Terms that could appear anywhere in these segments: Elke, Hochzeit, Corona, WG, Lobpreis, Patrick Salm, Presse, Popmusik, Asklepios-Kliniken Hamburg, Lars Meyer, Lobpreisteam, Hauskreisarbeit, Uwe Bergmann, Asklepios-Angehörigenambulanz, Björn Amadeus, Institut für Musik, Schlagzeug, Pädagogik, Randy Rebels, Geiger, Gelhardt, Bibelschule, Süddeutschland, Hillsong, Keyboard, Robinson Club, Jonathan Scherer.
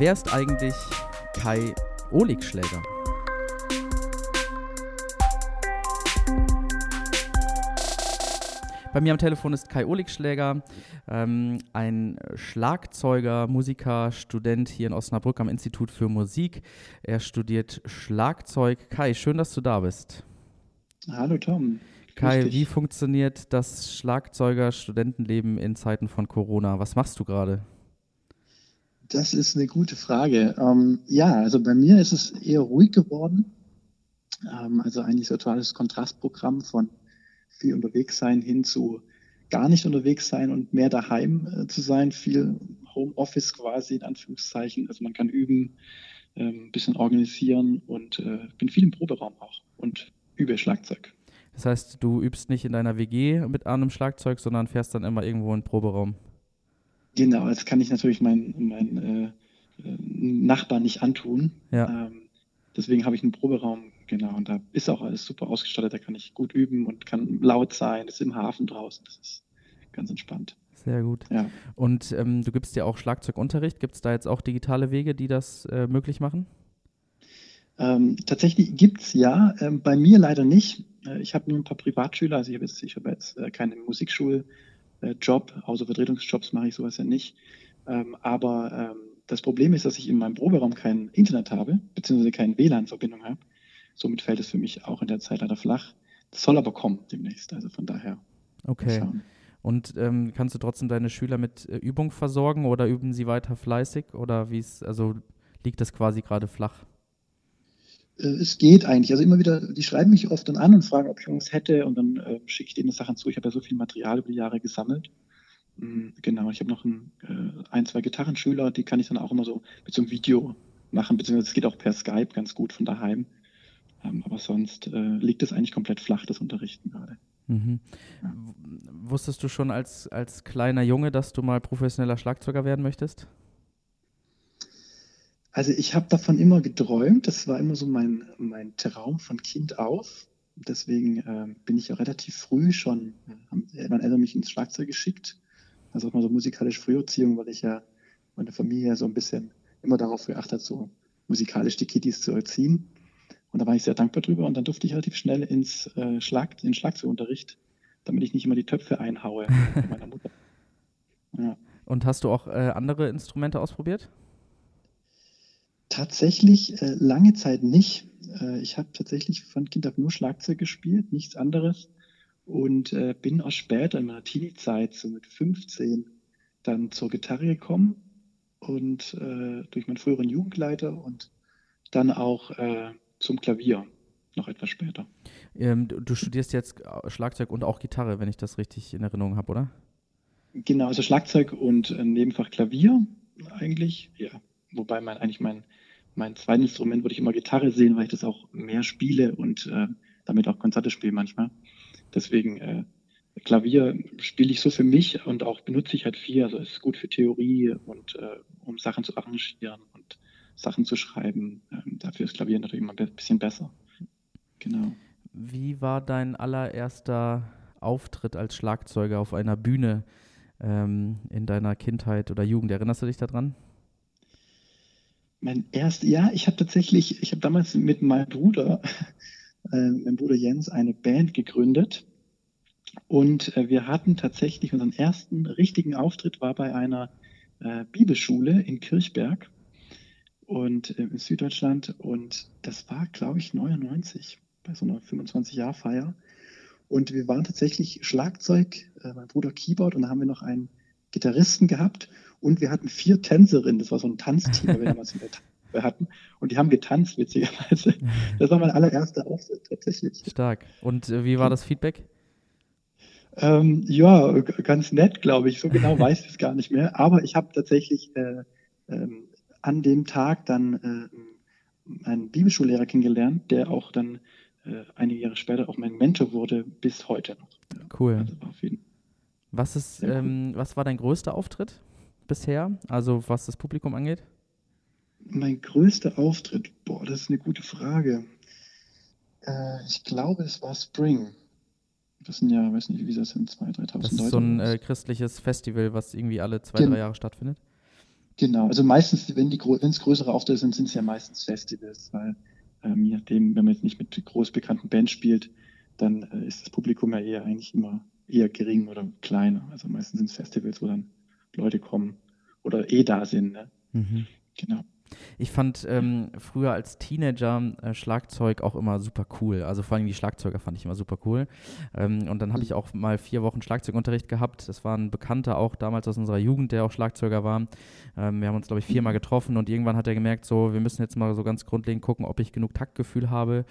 Wer ist eigentlich Kai Ohligschläger? Bei mir am Telefon ist Kai Ohligschläger, ein Schlagzeuger, Musiker, Student hier in Osnabrück am Institut für Musik. Er studiert Schlagzeug. Kai, schön, dass du da bist. Hallo Tom. Kai, wie funktioniert das Schlagzeuger-Studentenleben in Zeiten von Corona? Was machst du gerade? Das ist eine gute Frage. Also bei mir ist es eher ruhig geworden. Also eigentlich so ein totales Kontrastprogramm von viel unterwegs sein hin zu gar nicht unterwegs sein und mehr daheim zu sein, viel Homeoffice quasi in Anführungszeichen. Also man kann üben, ein bisschen organisieren und bin viel im Proberaum auch und übe Schlagzeug. Das heißt, du übst nicht in deiner WG mit einem Schlagzeug, sondern fährst dann immer irgendwo in den Proberaum. Genau, das kann ich natürlich meinen Nachbarn nicht antun. Ja. Deswegen habe ich einen Proberaum, genau, und da ist auch alles super ausgestattet, da kann ich gut üben und kann laut sein, das ist im Hafen draußen, das ist ganz entspannt. Sehr gut. Ja. Und du gibst ja auch Schlagzeugunterricht, gibt es da jetzt auch digitale Wege, die das möglich machen? Tatsächlich gibt es ja, bei mir leider nicht. Ich habe nur ein paar Privatschüler, also ich habe jetzt keinen Musikschuljob, außer Vertretungsjobs mache ich sowas ja nicht. Das Problem ist, dass ich in meinem Proberaum kein Internet habe, beziehungsweise keine WLAN-Verbindung habe. Somit fällt es für mich auch in der Zeit leider flach. Das soll aber kommen demnächst, also von daher. Okay. Und kannst du trotzdem deine Schüler mit Übung versorgen oder üben sie weiter fleißig? Oder liegt das quasi gerade flach? Es geht eigentlich. Also immer wieder, die schreiben mich oft dann an und fragen, ob ich irgendwas hätte, und dann schicke ich denen das Sachen zu. Ich habe ja so viel Material über die Jahre gesammelt. Genau, ich habe noch ein, zwei Gitarrenschüler, die kann ich dann auch immer so mit so einem Video machen, beziehungsweise es geht auch per Skype ganz gut von daheim. Aber sonst liegt es eigentlich komplett flach, das Unterrichten gerade. Mhm. Ja. Wusstest du schon als kleiner Junge, dass du mal professioneller Schlagzeuger werden möchtest? Also ich habe davon immer geträumt, das war immer so mein Traum von Kind auf. Deswegen bin ich ja relativ früh schon, haben meine Eltern mich ins Schlagzeug geschickt. Also auch mal so musikalische Früherziehung, weil ich ja meine Familie so ein bisschen immer darauf geachtet hat, so musikalisch die Kiddies zu erziehen. Und da war ich sehr dankbar drüber und dann durfte ich relativ schnell in Schlagzeugunterricht, damit ich nicht immer die Töpfe einhaue bei meiner Mutter. Ja. Und hast du auch andere Instrumente ausprobiert? Tatsächlich lange Zeit nicht. Ich habe tatsächlich von Kind auf nur Schlagzeug gespielt, nichts anderes. Und bin auch später in meiner Teenie-Zeit, so mit 15, dann zur Gitarre gekommen und durch meinen früheren Jugendleiter und dann auch zum Klavier, noch etwas später. Du studierst jetzt Schlagzeug und auch Gitarre, wenn ich das richtig in Erinnerung habe, oder? Genau, also Schlagzeug und Nebenfach Klavier eigentlich, ja. Wobei mein zweites Instrument würde ich immer Gitarre sehen, weil ich das auch mehr spiele und damit auch Konzerte spiele manchmal. Deswegen Klavier spiele ich so für mich und auch benutze ich halt viel. Also es ist gut für Theorie und um Sachen zu arrangieren und Sachen zu schreiben. Dafür ist Klavier natürlich immer ein bisschen besser. Genau. Wie war dein allererster Auftritt als Schlagzeuger auf einer Bühne in deiner Kindheit oder Jugend? Erinnerst du dich daran? Ich habe damals mit meinem Bruder Jens, eine Band gegründet und wir hatten tatsächlich unseren ersten richtigen Auftritt, war bei einer Bibelschule in Kirchberg und in Süddeutschland, und das war, glaube ich, 1999 bei so einer 25-Jahr-Feier, und wir waren tatsächlich Schlagzeug, mein Bruder Keyboard, und da haben wir noch einen Gitarristen gehabt. Und wir hatten 4 Tänzerinnen, das war so ein Tanzteam, weil wir damals in der Tanzgruppe hatten. Und die haben getanzt, witzigerweise. Das war mein allererster Auftritt, tatsächlich. Stark. Und wie war das Feedback? Ganz nett, glaube ich. So genau weiß ich es gar nicht mehr. Aber ich habe tatsächlich an dem Tag dann einen Bibelschullehrer kennengelernt, der auch dann einige Jahre später auch mein Mentor wurde, bis heute noch. Cool. Also auf jeden Fall. Was war dein größter Auftritt bisher, also was das Publikum angeht? Mein größter Auftritt? Boah, das ist eine gute Frage. Ich glaube, es war Spring. Das sind ja, weiß nicht, wie das sind, 2.000, 3.000 Leute. Das ist so ein christliches Festival, was irgendwie alle 2-3 Jahre stattfindet? Genau, also meistens, wenn es größere Auftritte sind, sind es ja meistens Festivals, weil je nachdem, wenn man jetzt nicht mit groß bekannten Bands spielt, dann ist das Publikum ja eher eigentlich immer eher gering oder kleiner. Also meistens sind es Festivals, wo dann Leute kommen oder da sind. Ne? Mhm. Genau. Ich fand früher als Teenager Schlagzeug auch immer super cool. Also vor allem die Schlagzeuger fand ich immer super cool. Und dann habe ich auch mal 4 Wochen Schlagzeugunterricht gehabt. Das war ein Bekannter auch damals aus unserer Jugend, der auch Schlagzeuger war. Wir haben uns, glaube ich, 4-mal getroffen und irgendwann hat er gemerkt, so, wir müssen jetzt mal so ganz grundlegend gucken, ob ich genug Taktgefühl habe.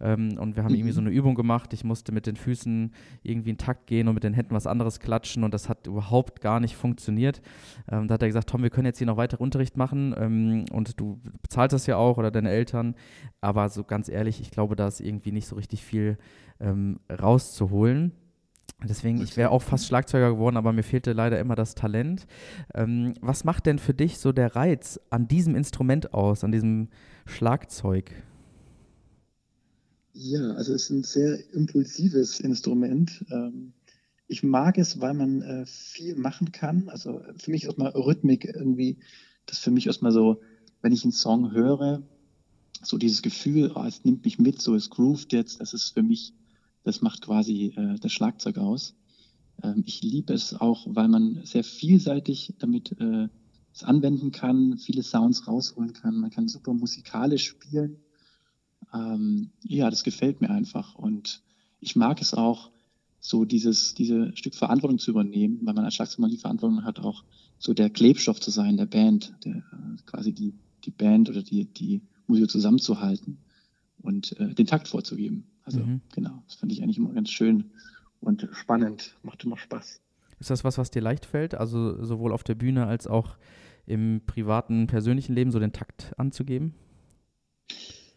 Und wir haben irgendwie so eine Übung gemacht. Ich musste mit den Füßen irgendwie in Takt gehen und mit den Händen was anderes klatschen und das hat überhaupt gar nicht funktioniert. Da hat er gesagt, Tom, wir können jetzt hier noch weiter Unterricht machen und du bezahlst das ja auch oder deine Eltern, aber so ganz ehrlich, ich glaube, da ist irgendwie nicht so richtig viel rauszuholen. Deswegen, ich wäre auch fast Schlagzeuger geworden, aber mir fehlte leider immer das Talent. Was macht denn für dich so der Reiz an diesem Instrument aus, an diesem Schlagzeug? Ja, also es ist ein sehr impulsives Instrument. Ich mag es, weil man viel machen kann. Also für mich ist mal Rhythmik irgendwie, das für mich erstmal so, wenn ich einen Song höre, so dieses Gefühl, oh, es nimmt mich mit, so es groovt jetzt, das ist für mich, das macht quasi das Schlagzeug aus. Ich liebe es auch, weil man sehr vielseitig damit es anwenden kann, viele Sounds rausholen kann, man kann super musikalisch spielen. Ja, das gefällt mir einfach und ich mag es auch, so diese Stück Verantwortung zu übernehmen, weil man als Schlagzeuger die Verantwortung hat, auch so der Klebstoff zu sein, der Band, der quasi die Band oder die Musik zusammenzuhalten und den Takt vorzugeben. Also genau, das fand ich eigentlich immer ganz schön und spannend, macht immer Spaß. Ist das was dir leicht fällt, also sowohl auf der Bühne als auch im privaten, persönlichen Leben so den Takt anzugeben?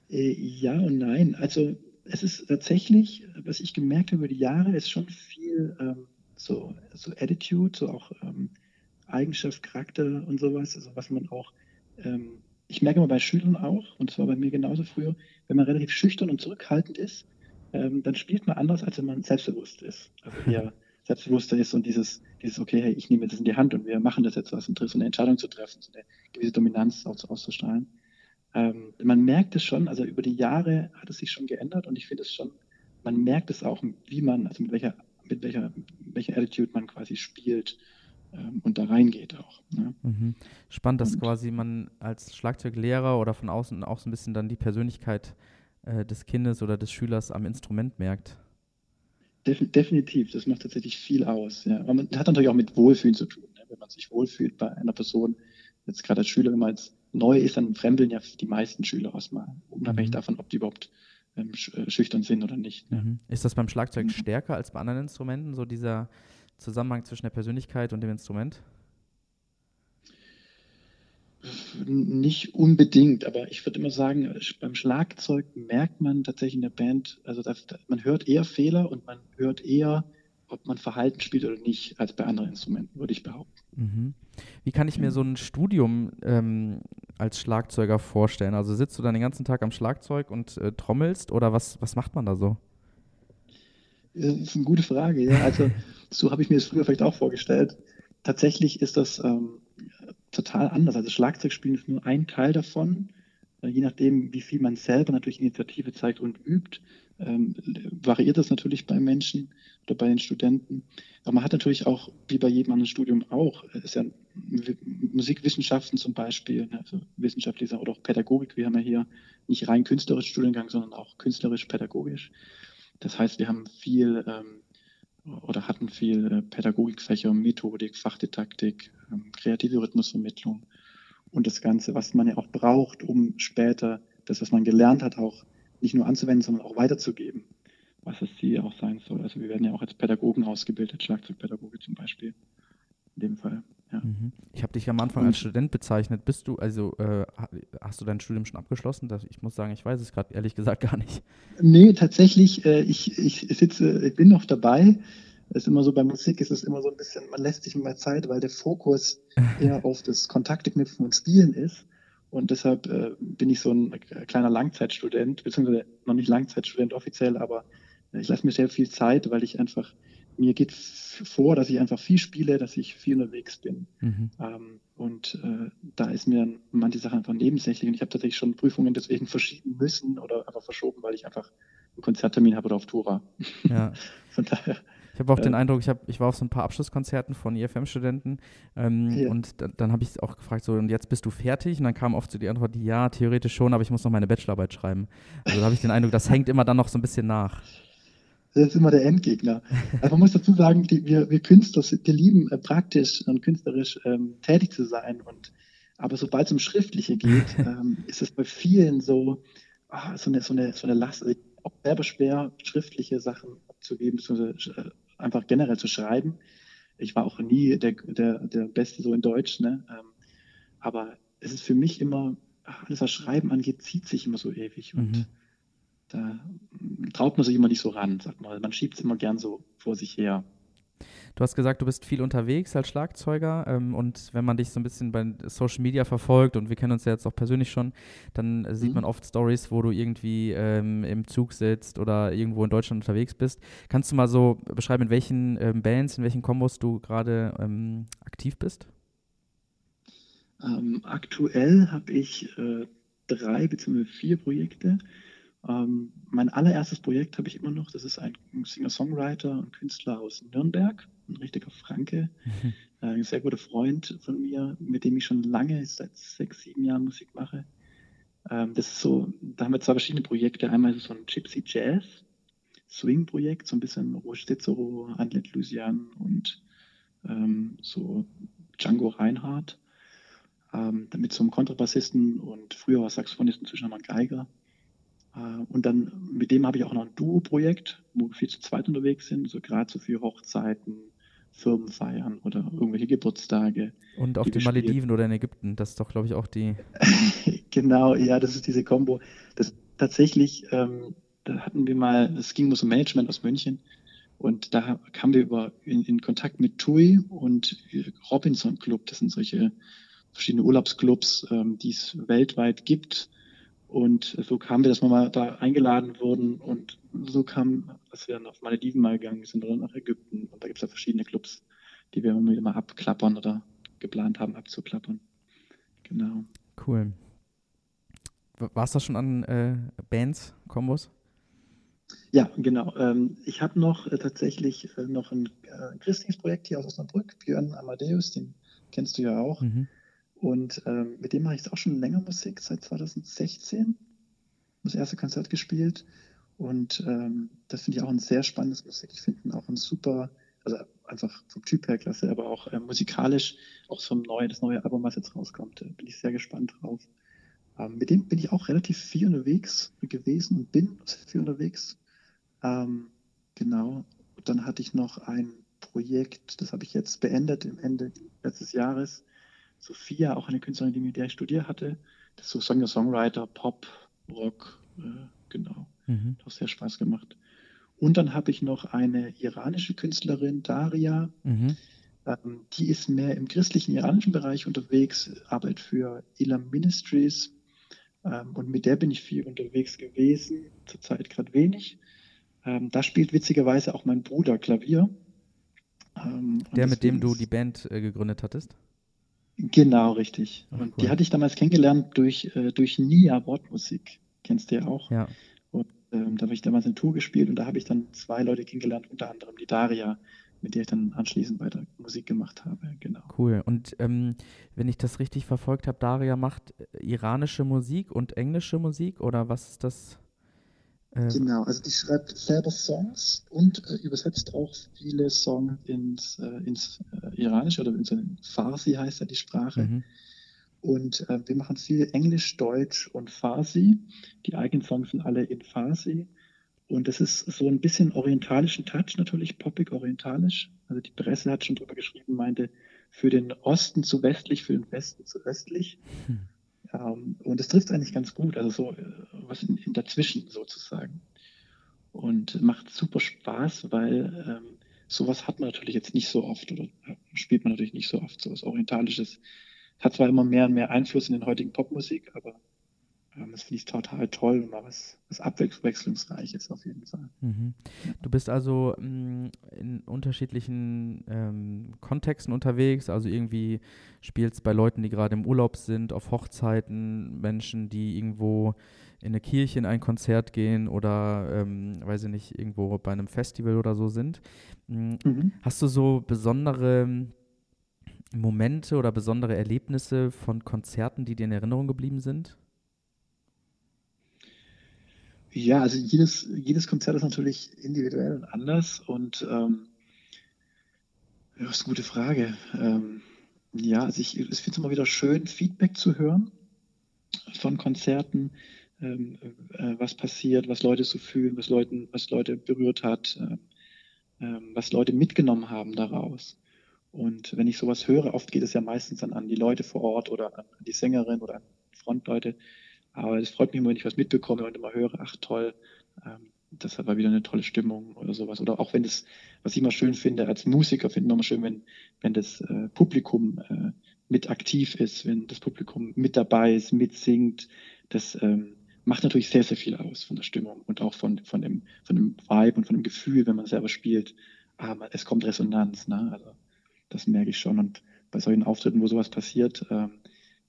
Ja und nein, also es ist tatsächlich, was ich gemerkt habe über die Jahre, ist schon viel so Attitude, so auch Eigenschaft, Charakter und sowas, also was man auch, ich merke immer bei Schülern auch, und das war bei mir genauso früher, wenn man relativ schüchtern und zurückhaltend ist, dann spielt man anders, als wenn man selbstbewusst ist. Also eher selbstbewusster ist und dieses okay, hey, ich nehme das in die Hand und wir machen das jetzt was und so eine Entscheidung zu treffen, so eine gewisse Dominanz auch auszustrahlen. Man merkt es schon, also über die Jahre hat es sich schon geändert und ich finde es schon, man merkt es auch, wie man, also mit welcher Attitude man quasi spielt und da reingeht auch. Ne? Mhm. Spannend, dass quasi man als Schlagzeuglehrer oder von außen auch so ein bisschen dann die Persönlichkeit des Kindes oder des Schülers am Instrument merkt. Definitiv, das macht tatsächlich viel aus. Ja. Aber man hat natürlich auch mit Wohlfühlen zu tun, ne? Wenn man sich wohlfühlt bei einer Person, jetzt gerade als Schüler, wenn man jetzt neu ist, dann fremdeln ja die meisten Schüler erstmal, unabhängig davon, ob die überhaupt schüchtern sind oder nicht. Ne? Mhm. Ist das beim Schlagzeug stärker als bei anderen Instrumenten, so dieser Zusammenhang zwischen der Persönlichkeit und dem Instrument? Nicht unbedingt, aber ich würde immer sagen, beim Schlagzeug merkt man tatsächlich in der Band, also man hört eher Fehler und man hört eher, ob man Verhalten spielt oder nicht, als bei anderen Instrumenten, würde ich behaupten. Mhm. Wie kann ich mir so ein Studium als Schlagzeuger vorstellen? Also sitzt du dann den ganzen Tag am Schlagzeug und trommelst oder was macht man da so? Das ist eine gute Frage, ja. Also so habe ich mir das früher vielleicht auch vorgestellt. Tatsächlich ist das total anders. Also Schlagzeugspielen ist nur ein Teil davon. Je nachdem, wie viel man selber natürlich Initiative zeigt und übt, variiert das natürlich bei Menschen oder bei den Studenten. Aber man hat natürlich auch, wie bei jedem anderen Studium auch, ist ja Musikwissenschaften zum Beispiel, ne, also Wissenschaftler oder auch Pädagogik, wir haben ja hier nicht rein künstlerischen Studiengang, sondern auch künstlerisch-pädagogisch. Das heißt, wir haben viel hatten viel Pädagogikfächer, Methodik, Fachdidaktik, kreative Rhythmusvermittlung und das Ganze, was man ja auch braucht, um später das, was man gelernt hat, auch nicht nur anzuwenden, sondern auch weiterzugeben, was das Ziel auch sein soll. Also wir werden ja auch als Pädagogen ausgebildet, Schlagzeugpädagoge zum Beispiel, in dem Fall. Ja. Ich habe dich am Anfang als Student bezeichnet. Bist du, also hast du dein Studium schon abgeschlossen? Ich muss sagen, ich weiß es gerade ehrlich gesagt gar nicht. Nee, tatsächlich, ich bin noch dabei. Es ist immer so, bei Musik ist es immer so ein bisschen, man lässt sich immer Zeit, weil der Fokus eher auf das Kontakteknüpfen und Spielen ist. Und deshalb bin ich so ein kleiner Langzeitstudent, beziehungsweise noch nicht Langzeitstudent offiziell, aber ich lasse mir sehr viel Zeit, weil ich einfach mir geht es vor, dass ich einfach viel spiele, dass ich viel unterwegs bin. Mhm. Da ist mir manche Sache einfach nebensächlich und ich habe tatsächlich schon Prüfungen deswegen verschieben müssen oder einfach verschoben, weil ich einfach einen Konzerttermin habe oder auf Tour war. Ja. Von daher. Ich habe auch den Eindruck, ich war auf so ein paar Abschlusskonzerten von IFM-Studenten und dann habe ich auch gefragt, so, und jetzt bist du fertig? Und dann kam oft so die Antwort, ja, theoretisch schon, aber ich muss noch meine Bachelorarbeit schreiben. Also da habe ich den Eindruck, das hängt immer dann noch so ein bisschen nach. Das ist immer der Endgegner. Also man muss dazu sagen, wir Künstler, wir lieben praktisch und künstlerisch tätig zu sein. Aber sobald es um Schriftliche geht, ist es bei vielen so eine Last. Also auch selber schwer, schriftliche Sachen abzugeben, beziehungsweise einfach generell zu schreiben. Ich war auch nie der Beste so in Deutsch, ne? Aber es ist für mich immer, alles was Schreiben angeht, zieht sich immer so ewig und da traut man sich immer nicht so ran, sagt man. Man schiebt es immer gern so vor sich her. Du hast gesagt, du bist viel unterwegs als Schlagzeuger und wenn man dich so ein bisschen bei Social Media verfolgt und wir kennen uns ja jetzt auch persönlich schon, dann sieht man oft Stories, wo du irgendwie im Zug sitzt oder irgendwo in Deutschland unterwegs bist. Kannst du mal so beschreiben, in welchen Bands, in welchen Kombos du gerade aktiv bist? Aktuell habe ich 3 bzw. 4 Projekte. Mein allererstes Projekt habe ich immer noch, das ist ein Singer-Songwriter und Künstler aus Nürnberg, ein richtiger Franke, ein sehr guter Freund von mir, mit dem ich schon lange, seit 6, 7 Jahren Musik mache. Das ist so, da haben wir 2 verschiedene Projekte, einmal ist es so ein Gypsy Jazz Swing-Projekt, so ein bisschen Roger Cicero, Annette Lusian und so Django Reinhardt, mit so einem Kontrabassisten und früher war Saxophonisten, zwischen einem Geiger. Und dann mit dem habe ich auch noch ein Duo-Projekt, wo wir viel zu zweit unterwegs sind, so gerade so für Hochzeiten, Firmenfeiern oder irgendwelche Geburtstage. Und auf den Malediven oder in Ägypten, das ist doch, glaube ich, auch die... Genau, ja, das ist diese Kombo. Das tatsächlich, da hatten wir mal, es ging um so Management aus München und da kamen wir in Kontakt mit TUI und Robinson Club, das sind solche verschiedene Urlaubsclubs, die es weltweit gibt. Und so kamen wir, dass wir mal da eingeladen wurden und so kam, dass wir dann auf Malediven mal gegangen sind oder nach Ägypten. Und da gibt es ja verschiedene Clubs, die wir immer wieder mal abklappern oder geplant haben abzuklappern. Genau. Cool. Warst du schon an Bands, Kombos? Ja, genau. Ich habe noch tatsächlich noch ein Christlingsprojekt hier aus Osnabrück, Björn Amadeus, den kennst du ja auch. Mhm. Und mit dem mache ich jetzt auch schon länger Musik, seit 2016, das erste Konzert gespielt und das finde ich auch ein sehr spannendes Musik. Ich finde ihn auch ein super, also einfach vom Typ her klasse, aber auch musikalisch, auch so das neue Album, was jetzt rauskommt, bin ich sehr gespannt drauf. Mit dem bin ich auch relativ viel unterwegs gewesen und bin viel unterwegs. Genau, und dann hatte ich noch ein Projekt, das habe ich jetzt beendet im Ende letztes Jahres, Sophia, auch eine Künstlerin, mit der ich studiert hatte. Das ist so Singer-Songwriter, Pop, Rock, genau. Mhm. Hat auch sehr Spaß gemacht. Und dann habe ich noch eine iranische Künstlerin, Daria. Mhm. Die ist mehr im christlichen iranischen Bereich unterwegs, arbeitet für Elam Ministries. Und mit der bin ich viel unterwegs gewesen, zurzeit gerade wenig. Da spielt witzigerweise auch mein Bruder Klavier. Der, mit dem du die Band gegründet hattest? Genau, richtig. Ach, und cool. Die hatte ich damals kennengelernt durch Nia Wortmusik. Kennst du ja auch. Ja. Und da habe ich damals eine Tour gespielt und da habe ich dann 2 Leute kennengelernt, unter anderem die Daria, mit der ich dann anschließend weiter Musik gemacht habe. Genau. Cool. Und wenn ich das richtig verfolgt habe, Daria macht iranische Musik und englische Musik oder was ist das? Genau, also die schreibt selber Songs und übersetzt auch viele Songs ins Iranische oder ins Farsi heißt ja die Sprache. Mhm. Und wir machen viel Englisch, Deutsch und Farsi. Die eigenen Songs sind alle in Farsi. Und das ist so ein bisschen orientalischen Touch natürlich, poppig orientalisch. Also die Presse hat schon drüber geschrieben, meinte, für den Osten zu westlich, für den Westen zu östlich. Mhm. Und es trifft eigentlich ganz gut, also so was in dazwischen sozusagen. Und macht super Spaß, weil sowas hat man natürlich jetzt nicht so oft oder spielt man natürlich nicht so oft, sowas Orientalisches. Hat zwar immer mehr und mehr Einfluss in den heutigen Popmusik, aber Das finde ich total toll und was Abwechslungsreiches auf jeden Fall. Mhm. Du bist also in unterschiedlichen Kontexten unterwegs, also irgendwie spielst bei Leuten, die gerade im Urlaub sind, auf Hochzeiten, Menschen, die irgendwo in eine Kirche in ein Konzert gehen oder, weiß ich nicht, irgendwo bei einem Festival oder so sind. Mhm. Hast du so besondere Momente oder besondere Erlebnisse von Konzerten, die dir in Erinnerung geblieben sind? Ja, also jedes Konzert ist natürlich individuell und anders und das ist eine gute Frage. Also ich finde es immer wieder schön, Feedback zu hören von Konzerten, was passiert, was Leute so fühlen, was Leute berührt hat, was Leute mitgenommen haben daraus. Und wenn ich sowas höre, oft geht es ja meistens dann an die Leute vor Ort oder an die Sängerin oder an Frontleute. Aber es freut mich immer, wenn ich was mitbekomme und immer höre, ach toll, das war wieder eine tolle Stimmung oder sowas. Oder auch wenn das, was ich immer schön finde, als Musiker finde ich immer schön, wenn das Publikum mit aktiv ist, wenn das Publikum mit dabei ist, mitsingt. Das macht natürlich sehr, sehr viel aus von der Stimmung und auch von dem Vibe und von dem Gefühl, wenn man selber spielt. Aber es kommt Resonanz, ne? Also das merke ich schon. Und bei solchen Auftritten, wo sowas passiert,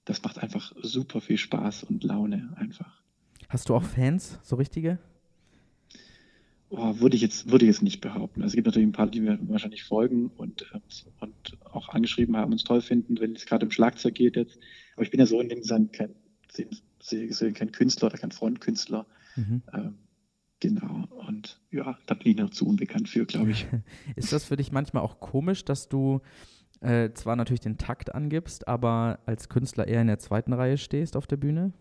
das macht einfach super viel Spaß und Laune einfach. Hast du auch Fans, so richtige? Oh, würde ich jetzt nicht behaupten. Also es gibt natürlich ein paar, die mir wahrscheinlich folgen und auch angeschrieben haben, uns toll finden, wenn es gerade um Schlagzeug geht jetzt. Aber ich bin ja so in dem Sinne kein Künstler oder kein Frontkünstler. Mhm. Genau, und ja, da bin ich noch zu unbekannt für, glaube ich. Ist das für dich manchmal auch komisch, dass du zwar natürlich den Takt angibst, aber als Künstler eher in der zweiten Reihe stehst auf der Bühne?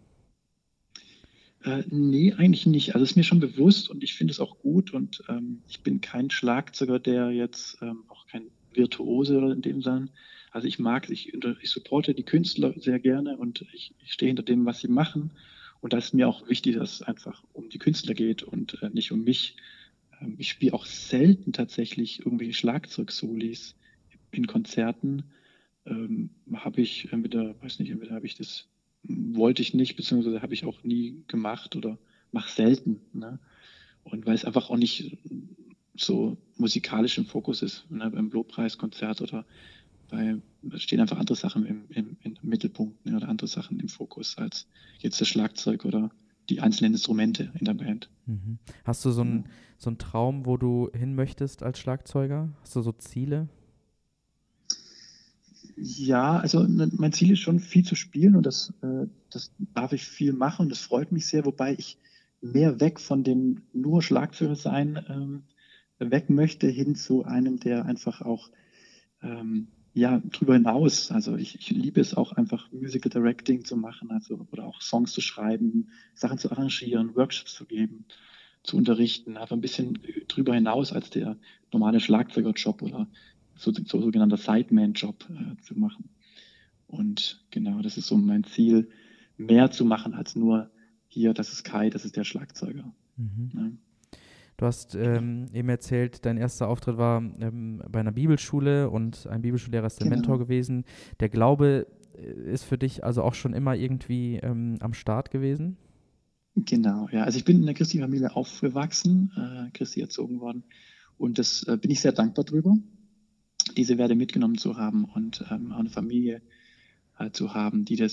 Nee, eigentlich nicht. Also es ist mir schon bewusst und ich finde es auch gut und ich bin kein Schlagzeuger, der jetzt auch kein Virtuose oder in dem Sinne. Also ich supporte die Künstler sehr gerne und ich stehe hinter dem, was sie machen und da ist mir auch wichtig, dass es einfach um die Künstler geht und nicht um mich. Ich spiele auch selten tatsächlich irgendwelche Schlagzeug-Solis. In Konzerten wollte ich nicht, beziehungsweise habe ich auch nie gemacht oder mache selten. Ne? Und weil es einfach auch nicht so musikalisch im Fokus ist, ne? Beim Lobpreiskonzert oder es stehen einfach andere Sachen im Mittelpunkt, ne? Oder andere Sachen im Fokus als jetzt das Schlagzeug oder die einzelnen Instrumente in der Band. Mhm. Hast du so einen Traum, wo du hin möchtest als Schlagzeuger? Hast du so Ziele? Ja, also mein Ziel ist schon, viel zu spielen und das darf ich viel machen und das freut mich sehr, wobei ich mehr weg von dem nur Schlagzeuger sein weg möchte, hin zu einem, der einfach auch drüber hinaus, also ich liebe es auch einfach Musical Directing zu machen, also oder auch Songs zu schreiben, Sachen zu arrangieren, Workshops zu geben, zu unterrichten, aber ein bisschen drüber hinaus als der normale Schlagzeugerjob oder sogenannter Sideman-Job zu machen. Und genau, das ist so mein Ziel, mehr zu machen als nur hier, das ist Kai, das ist der Schlagzeuger. Mhm. Ja. Du hast eben erzählt, dein erster Auftritt war bei einer Bibelschule und ein Bibelschullehrer ist der Mentor gewesen. Der Glaube ist für dich also auch schon immer irgendwie am Start gewesen? Genau, ja. Also ich bin in der christlichen Familie aufgewachsen, christlich erzogen worden und das bin ich sehr dankbar drüber, diese Werte mitgenommen zu haben und auch eine Familie zu haben, die da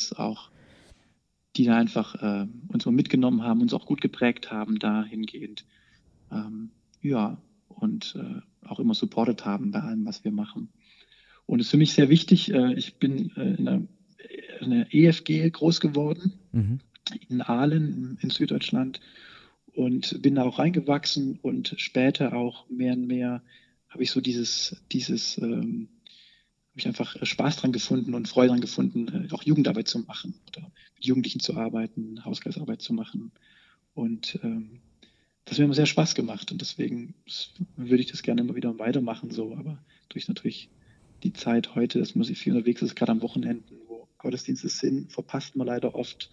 einfach uns mal mitgenommen haben, uns auch gut geprägt haben, dahingehend, auch immer supportet haben bei allem, was wir machen. Und es ist für mich sehr wichtig, ich bin in einer EFG groß geworden, in Aalen in Süddeutschland und bin da auch reingewachsen und später auch mehr und mehr habe ich so habe ich einfach Spaß dran gefunden und Freude dran gefunden, auch Jugendarbeit zu machen oder mit Jugendlichen zu arbeiten, Hauskreisarbeit zu machen. Und das hat mir immer sehr Spaß gemacht und deswegen würde ich das gerne immer wieder weitermachen, so, aber durch natürlich die Zeit heute, dass man sich viel unterwegs ist, gerade am Wochenenden, wo Gottesdienste sind, verpasst man leider oft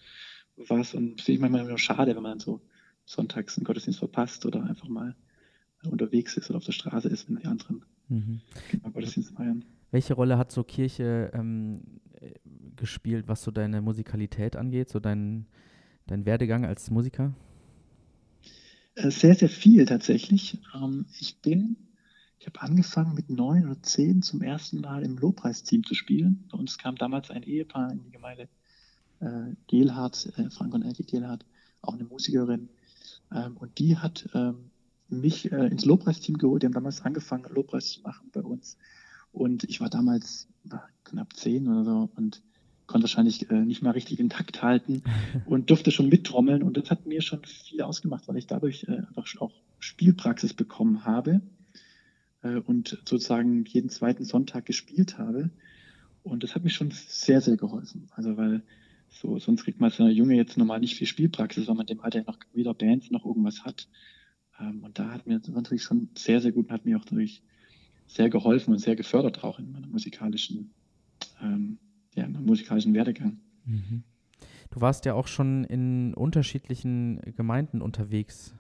was und finde ich manchmal immer schade, wenn man dann so sonntags einen Gottesdienst verpasst oder einfach mal unterwegs ist oder auf der Straße ist, wenn die anderen Gottesdienst feiern. Welche Rolle hat so Kirche gespielt, was so deine Musikalität angeht, so dein Werdegang als Musiker? Sehr, sehr viel tatsächlich. Ich habe angefangen mit 9 oder 10 zum ersten Mal im Lobpreisteam zu spielen. Bei uns kam damals ein Ehepaar in die Gemeinde Gelhardt, Frank und Elke Gelhardt, auch eine Musikerin. Und die hat mich ins Lobpreisteam geholt. Die haben damals angefangen, Lobpreis zu machen bei uns. Und ich war damals knapp 10 oder so und konnte wahrscheinlich nicht mal richtig den Takt halten und durfte schon mittrommeln. Und das hat mir schon viel ausgemacht, weil ich dadurch einfach auch Spielpraxis bekommen habe und sozusagen jeden zweiten Sonntag gespielt habe. Und das hat mir schon sehr, sehr geholfen. Also weil so, sonst kriegt man als Junge jetzt normal nicht viel Spielpraxis, weil man dem Alter noch weder Bands noch irgendwas hat. Und da hat mir das natürlich schon sehr, sehr gut und hat mir auch natürlich sehr geholfen und sehr gefördert auch in meiner musikalischen Werdegang. Mhm. Du warst ja auch schon in unterschiedlichen Gemeinden unterwegs,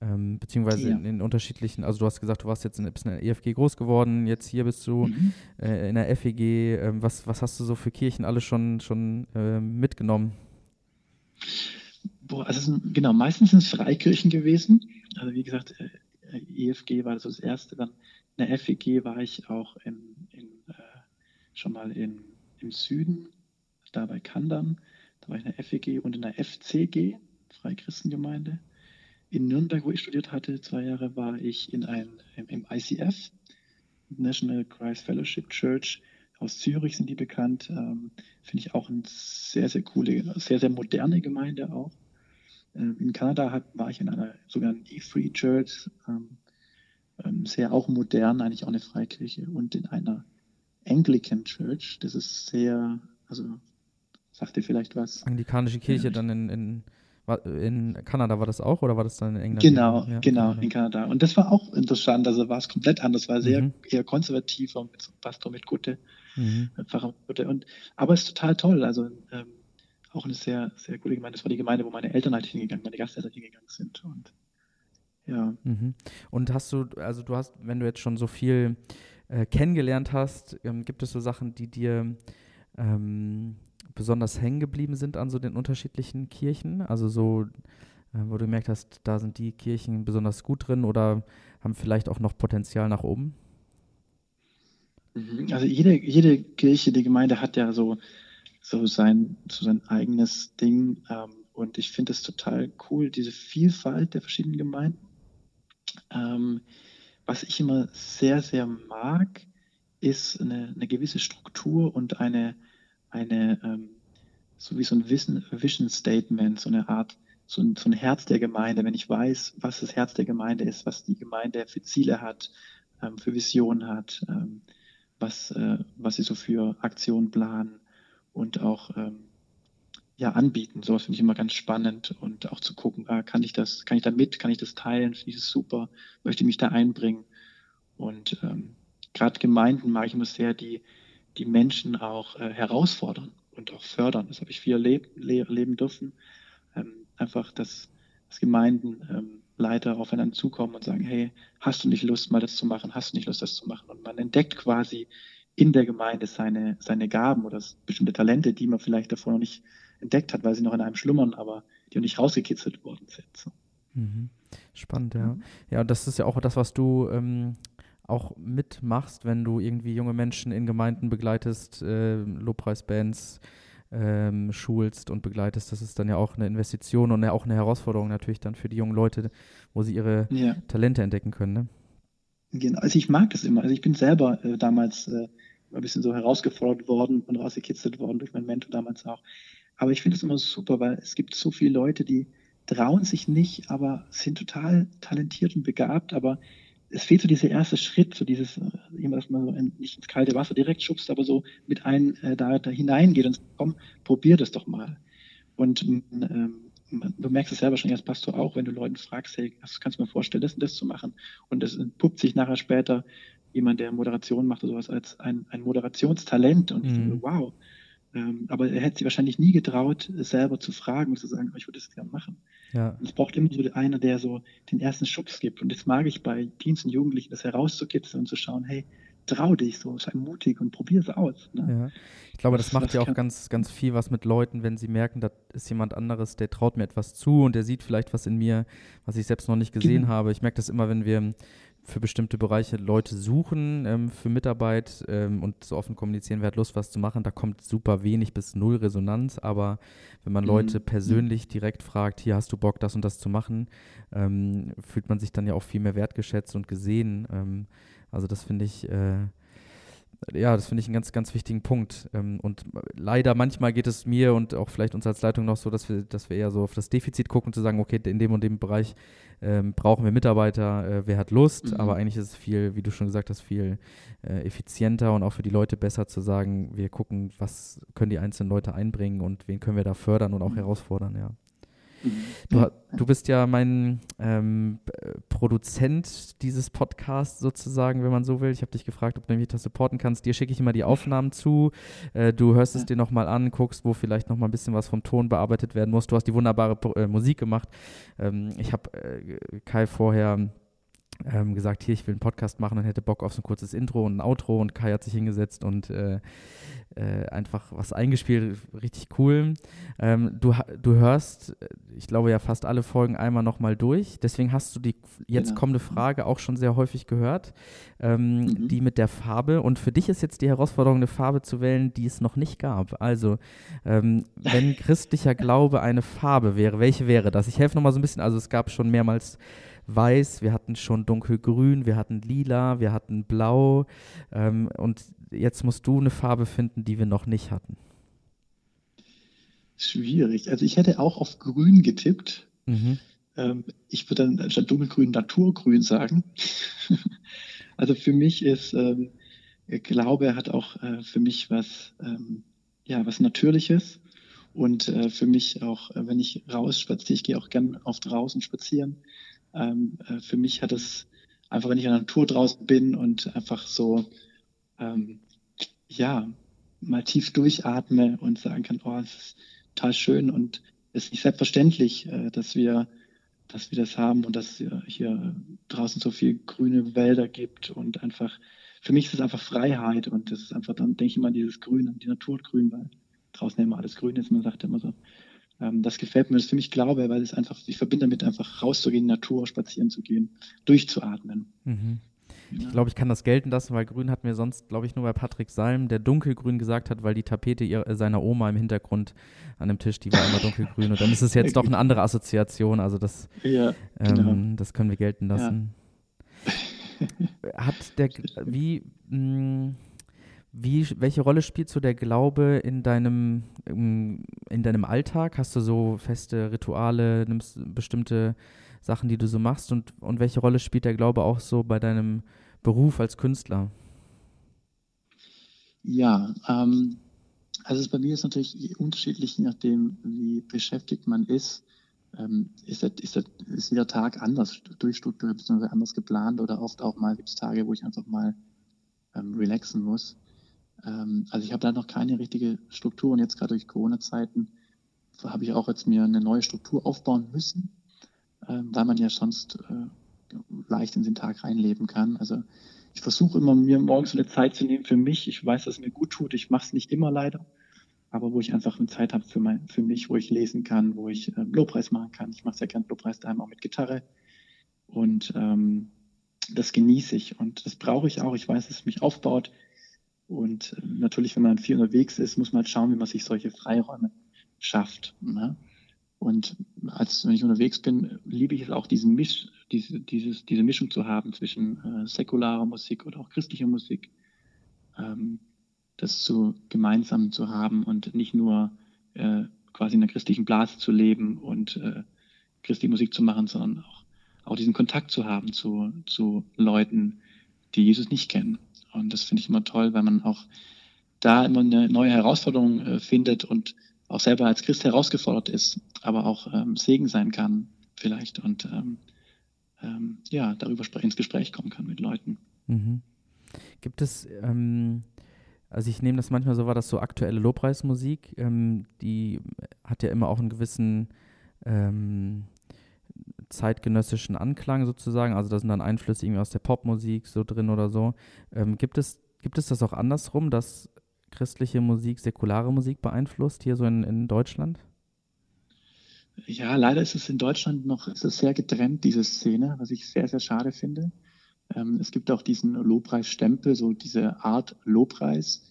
beziehungsweise in unterschiedlichen, also du hast gesagt, du warst jetzt bist in der EFG groß geworden, jetzt hier bist du in der FEG. Was hast du so für Kirchen alle schon mitgenommen? Boah, also meistens sind es Freikirchen gewesen. Also wie gesagt, EFG war so das Erste, dann in der FEG war ich auch schon mal im Süden, da bei Kandern, da war ich in der FEG und in der FCG, Freikristengemeinde. In Nürnberg, wo ich studiert hatte, 2 Jahre, war ich im ICF, National Christ Fellowship Church, aus Zürich sind die bekannt, finde ich auch eine sehr, sehr coole, sehr, sehr moderne Gemeinde auch. In Kanada war ich in einer sogenannten E-Free Church, sehr auch modern, eigentlich auch eine Freikirche, und in einer Anglican Church, das ist sehr, also sagt ihr vielleicht was? Anglikanische Kirche, ja, dann in Kanada war das auch, oder war das dann in England? Genau, in Kanada. Und das war auch interessant, also war es komplett anders, war sehr eher konservativer mit Pastor mit Gutte, Pfarrer Gutte. Aber es ist total toll, also auch eine sehr, sehr coole Gemeinde. Das war die Gemeinde, wo meine Gasteltern hingegangen sind. Und ja. Mhm. Und wenn du jetzt schon so viel kennengelernt hast, gibt es so Sachen, die dir besonders hängen geblieben sind an so den unterschiedlichen Kirchen? Also so, wo du gemerkt hast, da sind die Kirchen besonders gut drin oder haben vielleicht auch noch Potenzial nach oben? Also jede Kirche, die Gemeinde hat ja so sein eigenes Ding. Und ich finde es total cool, diese Vielfalt der verschiedenen Gemeinden. Was ich immer sehr, sehr mag, ist eine gewisse Struktur und eine so wie so ein Vision Statement, so eine Art, so ein Herz der Gemeinde. Wenn ich weiß, was das Herz der Gemeinde ist, was die Gemeinde für Ziele hat, für Visionen hat, was sie so für Aktionen planen und auch anbieten. Sowas finde ich immer ganz spannend und auch zu gucken, kann ich das teilen, finde ich das super, möchte ich mich da einbringen. Und gerade Gemeinden mag ich immer sehr, die Menschen auch herausfordern und auch fördern. Das habe ich viel erleben dürfen. Einfach, dass Gemeindenleiter aufeinander zukommen und sagen, hey, hast du nicht Lust, mal das zu machen? Hast du nicht Lust, das zu machen? Und man entdeckt quasi in der Gemeinde seine Gaben oder bestimmte Talente, die man vielleicht davor noch nicht entdeckt hat, weil sie noch in einem schlummern, aber die noch nicht rausgekitzelt worden sind. So. Mhm. Spannend, ja. Ja, das ist ja auch das, was du auch mitmachst, wenn du irgendwie junge Menschen in Gemeinden begleitest, Lobpreisbands schulst und begleitest. Das ist dann ja auch eine Investition und ja auch eine Herausforderung natürlich dann für die jungen Leute, wo sie ihre Talente entdecken können, ne? Genau, also ich mag das immer. Also ich bin selber damals ein bisschen so herausgefordert worden und rausgekitzelt worden durch meinen Mentor damals auch. Aber ich finde es immer super, weil es gibt so viele Leute, die trauen sich nicht, aber sind total talentiert und begabt, aber es fehlt so dieser erste Schritt, so dieses, dass man so nicht ins kalte Wasser direkt schubst, aber so mit einem da hineingeht und sagt, komm, probier das doch mal. Und du merkst es selber schon als Pastor auch, wenn du Leuten fragst, hey, kannst du mir vorstellen, das und das zu machen? Und es entpuppt sich nachher später jemand, der Moderation macht oder sowas, als ein Moderationstalent. Und ich so, wow. Aber er hätte sich wahrscheinlich nie getraut, selber zu fragen und zu sagen, ich würde das gerne machen. Ja. Und es braucht immer so einer, der so den ersten Schubs gibt. Und das mag ich bei Teens und Jugendlichen, das herauszukitzeln und zu schauen, hey, trau dich so, sei mutig und probier es aus. Ne? Ja. Ich glaube, das macht ja auch ganz, ganz viel was mit Leuten, wenn sie merken, da ist jemand anderes, der traut mir etwas zu und der sieht vielleicht was in mir, was ich selbst noch nicht gesehen habe. Ich merke das immer, wenn wir für bestimmte Bereiche Leute suchen, für Mitarbeit und so offen kommunizieren, wer hat Lust, was zu machen, da kommt super wenig bis null Resonanz, aber wenn man Leute persönlich direkt fragt, hier hast du Bock, das und das zu machen, fühlt man sich dann ja auch viel mehr wertgeschätzt und gesehen. Also das finde ich, einen ganz, ganz wichtigen Punkt. Und leider manchmal geht es mir und auch vielleicht uns als Leitung noch so, dass wir eher so auf das Defizit gucken, zu sagen, okay, in dem und dem Bereich brauchen wir Mitarbeiter, wer hat Lust, aber eigentlich ist es viel, wie du schon gesagt hast, viel effizienter und auch für die Leute besser zu sagen, wir gucken, was können die einzelnen Leute einbringen und wen können wir da fördern und auch herausfordern, ja. Du bist ja mein Produzent dieses Podcasts sozusagen, wenn man so will. Ich habe dich gefragt, ob du mich da supporten kannst. Dir schicke ich immer die Aufnahmen zu. Du hörst es dir nochmal an, guckst, wo vielleicht nochmal ein bisschen was vom Ton bearbeitet werden muss. Du hast die wunderbare Musik gemacht. Ich habe Kai vorher gesagt, hier, ich will einen Podcast machen und hätte Bock auf so ein kurzes Intro und ein Outro. Und Kai hat sich hingesetzt und einfach was eingespielt, richtig cool. Du hörst, ich glaube ja fast alle Folgen einmal nochmal durch. Deswegen hast du die jetzt kommende Frage auch schon sehr häufig gehört, die mit der Farbe. Und für dich ist jetzt die Herausforderung, eine Farbe zu wählen, die es noch nicht gab. Also, wenn christlicher Glaube eine Farbe wäre, welche wäre das? Ich helfe nochmal so ein bisschen. Also es gab schon mehrmals Weiß, wir hatten schon dunkelgrün, wir hatten lila, wir hatten blau und jetzt musst du eine Farbe finden, die wir noch nicht hatten. Schwierig. Also ich hätte auch auf grün getippt. Ich würde dann statt dunkelgrün Naturgrün sagen. Also für mich ist, Glaube hat auch für mich was Natürliches und für mich auch, wenn ich rausspaziere, ich gehe auch gern auf draußen spazieren. Für mich hat es einfach, wenn ich in der Natur draußen bin und einfach so, mal tief durchatme und sagen kann, oh, es ist total schön und es ist nicht selbstverständlich, dass wir das haben und dass hier draußen so viel grüne Wälder gibt und einfach, für mich ist es einfach Freiheit und es ist einfach, dann denke ich immer an dieses Grün, an die Naturgrün, weil draußen immer alles grün ist, man sagt immer so. Das gefällt mir, das ist für mich Glaube, weil es einfach, ich verbinde damit einfach rauszugehen, in die Natur, spazieren zu gehen, durchzuatmen. Ich glaube, ich kann das gelten lassen, weil Grün hatten wir sonst, glaube ich, nur bei Patrick Salm, der dunkelgrün gesagt hat, weil die Tapete seiner Oma im Hintergrund an dem Tisch, die war immer dunkelgrün. Und dann ist es jetzt doch eine andere Assoziation. Also das, das können wir gelten lassen. Ja. Welche Rolle spielt so der Glaube in deinem Alltag? Hast du so feste Rituale, nimmst bestimmte Sachen, die du so machst? Und welche Rolle spielt der Glaube auch so bei deinem Beruf als Künstler? Ja, also bei mir ist natürlich unterschiedlich, je nachdem, wie beschäftigt man ist. Ist jeder Tag anders durchstrukturiert, beziehungsweise anders geplant oder oft auch mal gibt es Tage, wo ich einfach mal relaxen muss. Also ich habe da noch keine richtige Struktur und jetzt gerade durch Corona-Zeiten habe ich auch jetzt mir eine neue Struktur aufbauen müssen, weil man ja sonst leicht in den Tag reinleben kann. Also ich versuche immer, mir morgens eine Zeit zu nehmen für mich. Ich weiß, dass es mir gut tut. Ich mache es nicht immer leider, aber wo ich einfach eine Zeit habe für mich, wo ich lesen kann, wo ich Lobpreis machen kann. Ich mache sehr gerne Lobpreis daheim auch mit Gitarre und das genieße ich und das brauche ich auch. Ich weiß, dass es mich aufbaut. Und natürlich, wenn man viel unterwegs ist, muss man halt schauen, wie man sich solche Freiräume schafft. Ne? Und wenn ich unterwegs bin, liebe ich es auch, diese Mischung zu haben zwischen säkularer Musik oder auch christlicher Musik. Das gemeinsam zu haben und nicht nur quasi in der christlichen Blase zu leben und christliche Musik zu machen, sondern auch diesen Kontakt zu haben zu Leuten, die Jesus nicht kennen. Und das finde ich immer toll, weil man auch da immer eine neue Herausforderung findet und auch selber als Christ herausgefordert ist, aber auch Segen sein kann vielleicht und darüber ins Gespräch kommen kann mit Leuten. Mhm. Gibt es, also ich nehme das manchmal so wahr, dass so aktuelle Lobpreismusik, die hat ja immer auch einen gewissen zeitgenössischen Anklang sozusagen, also da sind dann Einflüsse irgendwie aus der Popmusik so drin oder so. Gibt es das auch andersrum, dass christliche Musik säkulare Musik beeinflusst, hier so in Deutschland? Ja, leider ist es in Deutschland noch sehr getrennt, diese Szene, was ich sehr, sehr schade finde. Es gibt auch diesen Lobpreisstempel, so diese Art Lobpreis.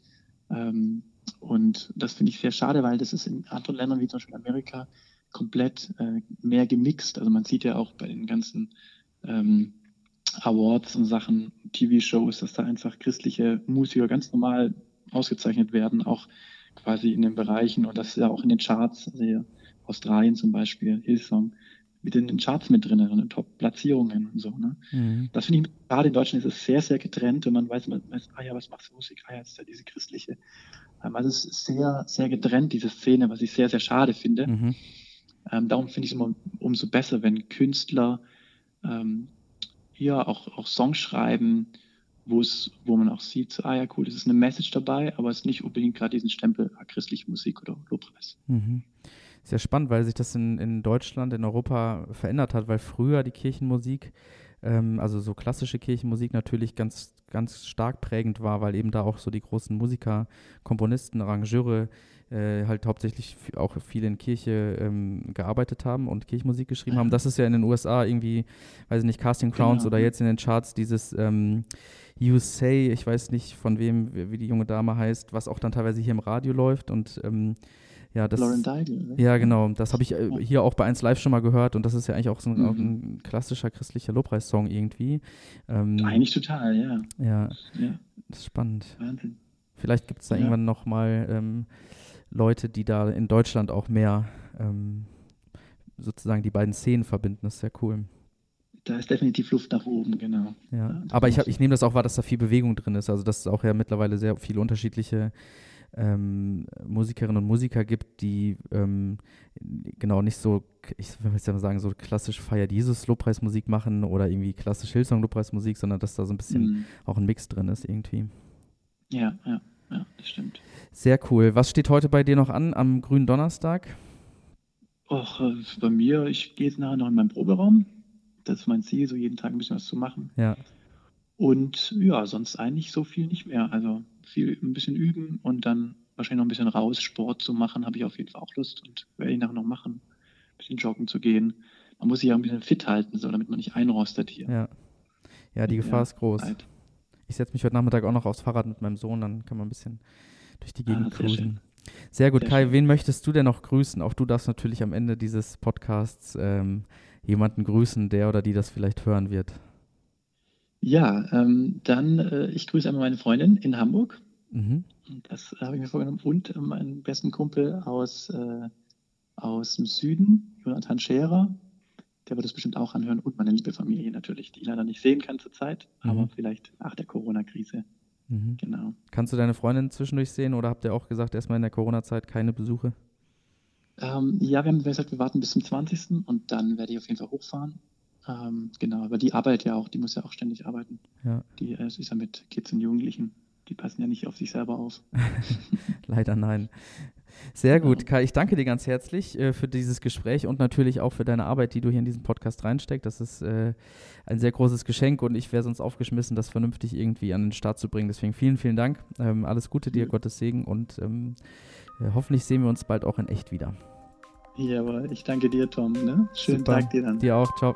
Und das finde ich sehr schade, weil das ist in anderen Ländern wie zum Beispiel Amerika komplett mehr gemixt. Also man sieht ja auch bei den ganzen Awards und Sachen, TV-Shows, dass da einfach christliche Musiker ganz normal ausgezeichnet werden, auch quasi in den Bereichen. Und das ist ja auch in den Charts, also hier Australien zum Beispiel, Hillsong, mit in den Charts mit drin, in den Top-Platzierungen und so. Ne? Mhm. Das finde ich, gerade in Deutschland ist es sehr, sehr getrennt und man weiß, ah ja, was machst du Musik? Ah ja, ist ja diese christliche. Also es ist sehr, sehr getrennt, diese Szene, was ich sehr, sehr schade finde. Mhm. Darum finde ich es immer umso besser, wenn Künstler auch Songs schreiben, wo man auch sieht, ah ja, cool, es ist eine Message dabei, aber es ist nicht unbedingt gerade diesen Stempel christliche Musik oder Lobpreis. Mhm. Sehr spannend, weil sich das in Deutschland, in Europa verändert hat, weil früher die Kirchenmusik, also so klassische Kirchenmusik natürlich ganz, ganz stark prägend war, weil eben da auch so die großen Musiker, Komponisten, Arrangeure halt hauptsächlich auch viel in Kirche gearbeitet haben und Kirchenmusik geschrieben haben. Das ist ja in den USA irgendwie, weiß ich nicht, Casting Crowns oder jetzt in den Charts dieses You Say, ich weiß nicht von wem, wie die junge Dame heißt, was auch dann teilweise hier im Radio läuft und ja, das, Idol, ja, genau. Das habe ich hier auch bei 1 Live schon mal gehört und das ist ja eigentlich auch so auch ein klassischer christlicher Lobpreissong irgendwie. Eigentlich total, ja. Ja, das ist spannend. Wahnsinn. Vielleicht gibt es da irgendwann nochmal Leute, die da in Deutschland auch mehr sozusagen die beiden Szenen verbinden. Das ist sehr cool. Da ist definitiv Luft nach oben, genau. Ja. Aber ich nehme das auch wahr, dass da viel Bewegung drin ist. Also dass es auch ja mittlerweile sehr viele unterschiedliche Musikerinnen und Musiker gibt, die genau nicht so, ich will jetzt ja mal sagen, so klassisch Feier-Jesus-Lobpreismusik machen oder irgendwie klassisch Hillsong-Lobpreismusik, sondern dass da so ein bisschen auch ein Mix drin ist irgendwie. Ja, das stimmt. Sehr cool. Was steht heute bei dir noch an am grünen Donnerstag? Och, bei mir, ich gehe jetzt nachher noch in meinen Proberaum. Das ist mein Ziel, so jeden Tag ein bisschen was zu machen. Ja. Und ja, sonst eigentlich so viel nicht mehr. Also ein bisschen üben und dann wahrscheinlich noch ein bisschen raus, Sport zu machen, habe ich auf jeden Fall auch Lust und werde ich nachher noch machen. Ein bisschen joggen zu gehen. Man muss sich ja ein bisschen fit halten, so, damit man nicht einrostet hier. Ja, die Gefahr ist groß. Zeit. Ich setze mich heute Nachmittag auch noch aufs Fahrrad mit meinem Sohn, dann kann man ein bisschen durch die Gegend cruisen. Sehr gut, sehr Kai, schön. Wen möchtest du denn noch grüßen? Auch du darfst natürlich am Ende dieses Podcasts jemanden grüßen, der oder die das vielleicht hören wird. Ja, ich grüße einmal meine Freundin in Hamburg. Mhm. Das habe ich mir vorgenommen. Und meinen besten Kumpel aus dem Süden, Jonathan Scherer. Der wird das bestimmt auch anhören. Und meine liebe Familie natürlich, die ich leider nicht sehen kann zurzeit. Aber vielleicht nach der Corona-Krise. Mhm. Genau. Kannst du deine Freundin zwischendurch sehen oder habt ihr auch gesagt, erstmal in der Corona-Zeit keine Besuche? Ja, wir haben gesagt, wir warten bis zum 20. und dann werde ich auf jeden Fall hochfahren. Genau, aber die arbeitet ja auch, die muss ja auch ständig arbeiten. Ja. Die ist ja mit Kids und Jugendlichen, die passen ja nicht auf sich selber auf. Leider nein. Sehr gut, Kai, ich danke dir ganz herzlich für dieses Gespräch und natürlich auch für deine Arbeit, die du hier in diesen Podcast reinsteckst. Das ist ein sehr großes Geschenk und ich wäre sonst aufgeschmissen, das vernünftig irgendwie an den Start zu bringen. Deswegen vielen, vielen Dank. Alles Gute dir, Gottes Segen und hoffentlich sehen wir uns bald auch in echt wieder. Ja, aber ich danke dir, Tom. Ne? Schönen Tag dir dann. Dir auch, ciao.